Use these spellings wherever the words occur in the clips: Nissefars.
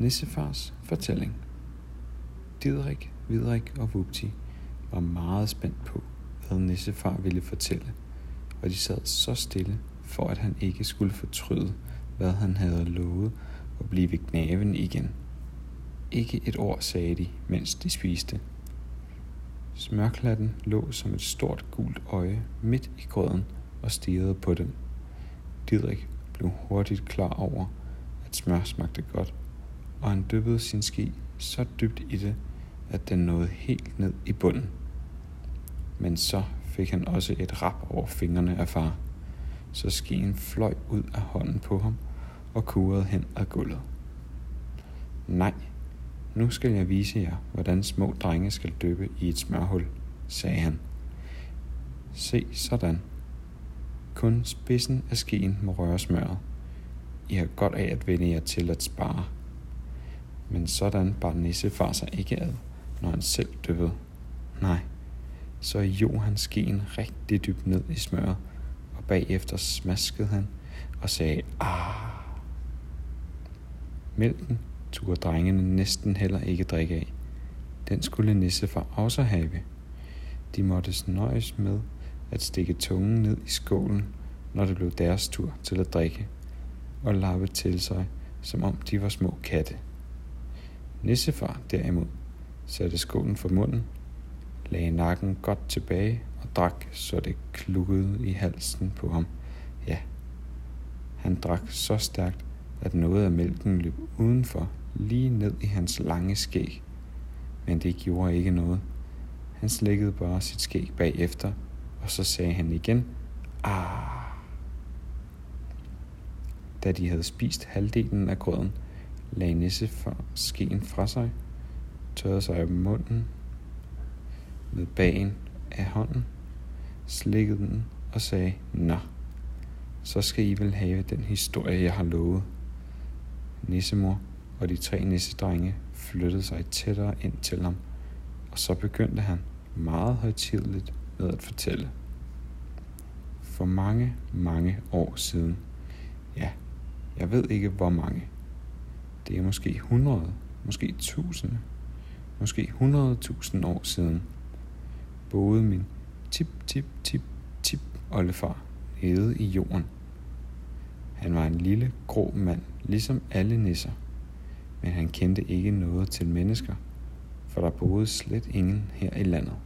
Nissefars fortælling. Didrik, Vidrik og Vupti var meget spændt på, hvad Nissefar ville fortælle, og de sad så stille, for at han ikke skulle fortryde, hvad han havde lovet, og blive ved gnaven igen. Ikke et ord sagde de, mens de spiste. Smørklatten lå som et stort gult øje midt i grøden og stirrede på dem. Didrik blev hurtigt klar over, at smør smagte godt, og han dyppede sin ske så dybt i det, at den nåede helt ned i bunden. Men så fik han også et rap over fingrene af far, så skeen fløj ud af hånden på ham og kurede hen ad gulvet. Nej, nu skal jeg vise jer, hvordan små drenge skal dyppe i et smørhul, sagde han. Se sådan. Kun spidsen af skeen må røre smøret. I har godt af at vende jer til at spare. Men sådan bar Nissefar sig ikke ad, når han selv dyppede. Nej, så jog han skeen rigtig dybt ned i smøret, og bagefter smaskede han og sagde, ah. Mælken turde drengene næsten heller ikke drikke af. Den skulle Nissefar også have. De måtte nøjes med at stikke tungen ned i skålen, når det blev deres tur til at drikke, og lappe til sig, som om de var små katte. Nissefar derimod satte skålen for munden, lagde nakken godt tilbage og drak, så det klukkede i halsen på ham. Ja, han drak så stærkt, at noget af mælken løb udenfor, lige ned i hans lange skæg. Men det gjorde ikke noget. Han slikkede bare sit skæg bagefter, og så sagde han igen, ah. Da de havde spist halvdelen af grøden, lagde Nissefar skeen fra sig, tørrede sig af munden med bagen af hånden, slikkede den og sagde, nå, så skal I vel have den historie, jeg har lovet. Nissemor og de 3 nissedrenge flyttede sig tættere ind til ham, og så begyndte han meget højtideligt med at fortælle. For mange, mange år siden, ja, jeg ved ikke hvor mange, det er måske 100, måske 1000, måske 100.000 år siden, boede min tip-tip-tip-tip-oldefar nede i jorden. Han var en lille, grå mand, ligesom alle nisser, men han kendte ikke noget til mennesker, for der boede slet ingen her i landet.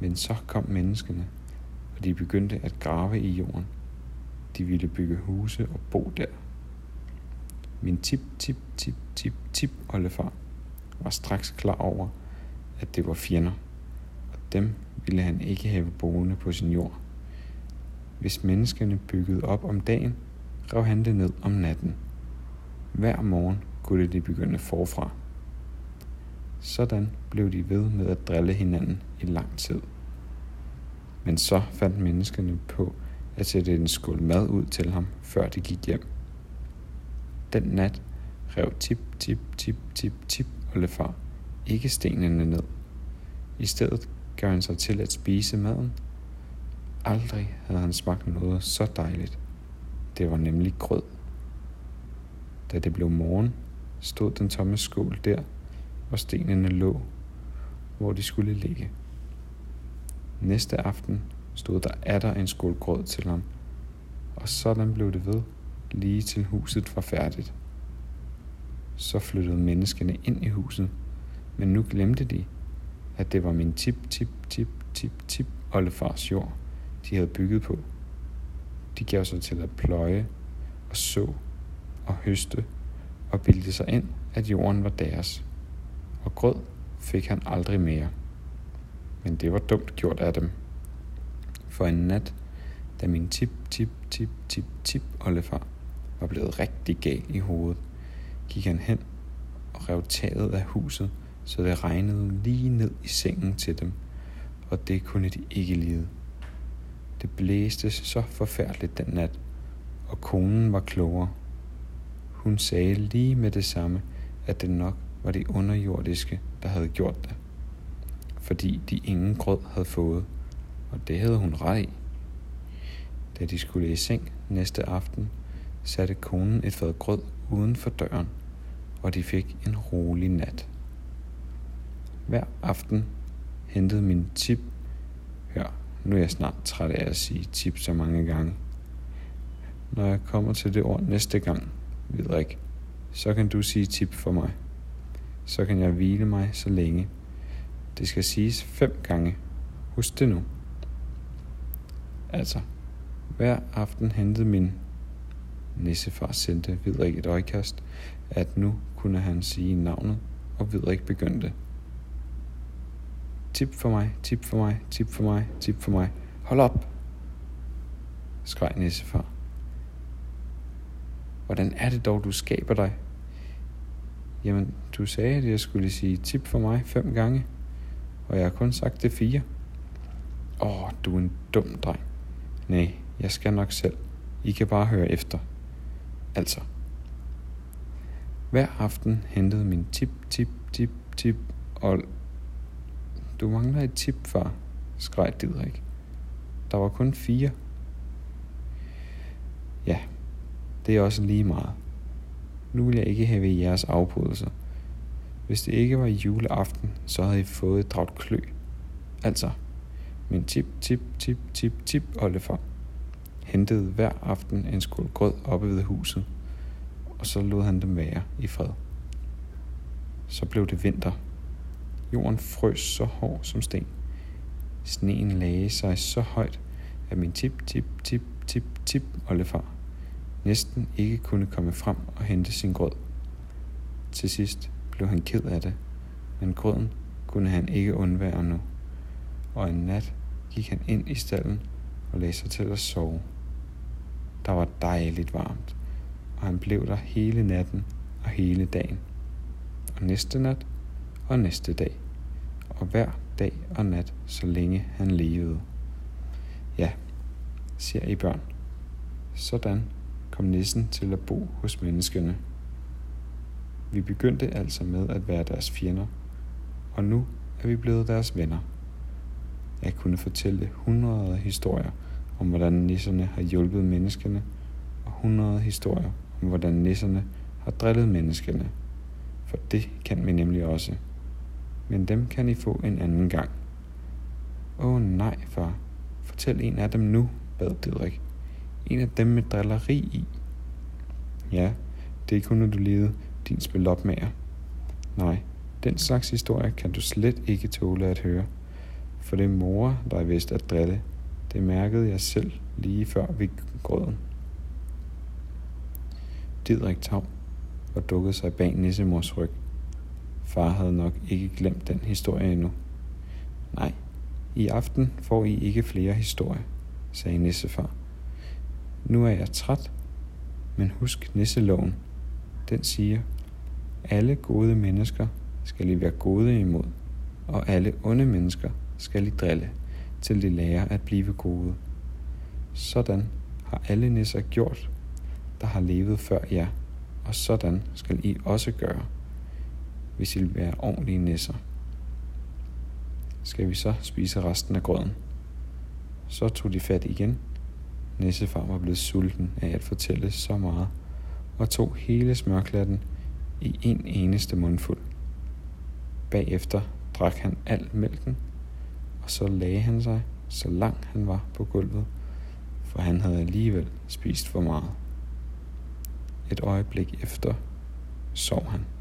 Men så kom menneskene, og de begyndte at grave i jorden. De ville bygge huse og bo der. Min tip-tip-tip-tip-tip-oldefar var straks klar over, at det var fjender, og dem ville han ikke have boende på sin jord. Hvis menneskerne byggede op om dagen, rev han det ned om natten. Hver morgen kunne de begynde forfra. Sådan blev de ved med at drille hinanden i lang tid. Men så fandt menneskerne på at sætte en skål mad ud til ham, før de gik hjem. Den nat rev tip-tip-tip-tip-tip-oldefar ikke stenene ned. I stedet gav han sig til at spise maden. Aldrig havde han smagt noget så dejligt. Det var nemlig grød. Da det blev morgen, stod den tomme skål der, og stenene lå, hvor de skulle ligge. Næste aften stod der atter en skål grød til ham, og sådan blev det ved, lige til huset var færdigt. Så flyttede menneskene ind i huset, men nu glemte de, at det var min tip-tip-tip-tip-tip-oldefars jord, de havde bygget på. De gav sig til at pløje og så og høste og bildte sig ind, at jorden var deres. Og grød fik han aldrig mere. Men det var dumt gjort af dem. For en nat, da min tip-tip-tip-tip-tip-oldefar var blevet rigtig gal i hovedet, gik han hen og rev taget af huset, så det regnede lige ned i sengen til dem, og det kunne de ikke lide. Det blæste så forfærdeligt den nat, og konen var klogere. Hun sagde lige med det samme, at det nok var de underjordiske, der havde gjort det, fordi de ingen grød havde fået, og det havde hun ret i. Da de skulle i seng næste aften, satte konen et fad grød uden for døren, og de fik en rolig nat. Hver aften hentede min tip. Hør, nu er jeg snart træt af at sige tip så mange gange. Når jeg kommer til det ord næste gang, Vidrik, så kan du sige tip for mig. Så kan jeg hvile mig så længe. Det skal siges 5 gange. Husk det nu. Altså, hver aften hentede min nissefar sendte Vidrik et øjekast, at nu kunne han sige navnet, og Vidrik begyndte. Tip for mig, tip for mig, tip for mig, tip for mig. Hold op, skreg nissefar. Hvordan er det dog, du skaber dig? Jamen, du sagde, at jeg skulle sige tip for mig 5 gange, og jeg har kun sagt det 4. Åh, du er en dum dreng. Nej, jeg skal nok selv. I kan bare høre efter. Altså. Hver aften hentede min tip, tip, tip, tip, og... Du mangler et tip, far, skreg Didrik. Der var kun 4. Ja, det er også lige meget. Nu vil jeg ikke have jeres afbrydelser. Hvis det ikke var juleaften, så havde I fået et dragt klø. Altså, min tip, tip, tip, tip, tip, oldefar hentede hver aften en skål grød oppe ved huset, og så lod han dem være i fred. Så blev det vinter. Jorden frøs så hård som sten. Sneen lagde sig så højt, at min tip, tip, tip, tip, tip, oldefar næsten ikke kunne komme frem og hente sin grød. Til sidst blev han ked af det, men grøden kunne han ikke undvære nu, og en nat gik han ind i stalden og lagde sig til at sove. Der var dejligt varmt, og han blev der hele natten og hele dagen, og næste nat og næste dag, og hver dag og nat, så længe han levede. Ja, siger I børn. Sådan kom nissen til at bo hos menneskene. Vi begyndte altså med at være deres fjender, og nu er vi blevet deres venner. Jeg kunne fortælle 100 historier om, hvordan nisserne har hjulpet menneskene, og 100 historier om, hvordan nisserne har drillet menneskene. For det kan vi nemlig også. Men dem kan I få en anden gang. Åh nej, far. Fortæl en af dem nu, bad Didrik. En af dem med drilleri i. Ja, det kunne du lide, din spilopmager. Nej, den slags historie kan du slet ikke tåle at høre. For det er mor, der er vist at drille. Det mærkede jeg selv lige før vi grøden. Didrik tav og dukkede sig bag nissemors ryg. Far havde nok ikke glemt den historie endnu. Nej, i aften får I ikke flere historier, sagde nissefar. Nu er jeg træt, men husk nisseloven. Den siger, alle gode mennesker skal I være gode imod, og alle onde mennesker skal I drille, til de lærer at blive gode. Sådan har alle nisser gjort, der har levet før jer, og sådan skal I også gøre, hvis I vil være ordentlige nisser. Skal vi så spise resten af grøden? Så tog de fat igen. Nissefar var blevet sulten af at fortælle så meget, og tog hele smørklatten i en eneste mundfuld. Bagefter drak han al mælken, og så lagde han sig, så langt han var på gulvet, for han havde alligevel spist for meget. Et øjeblik efter sov han.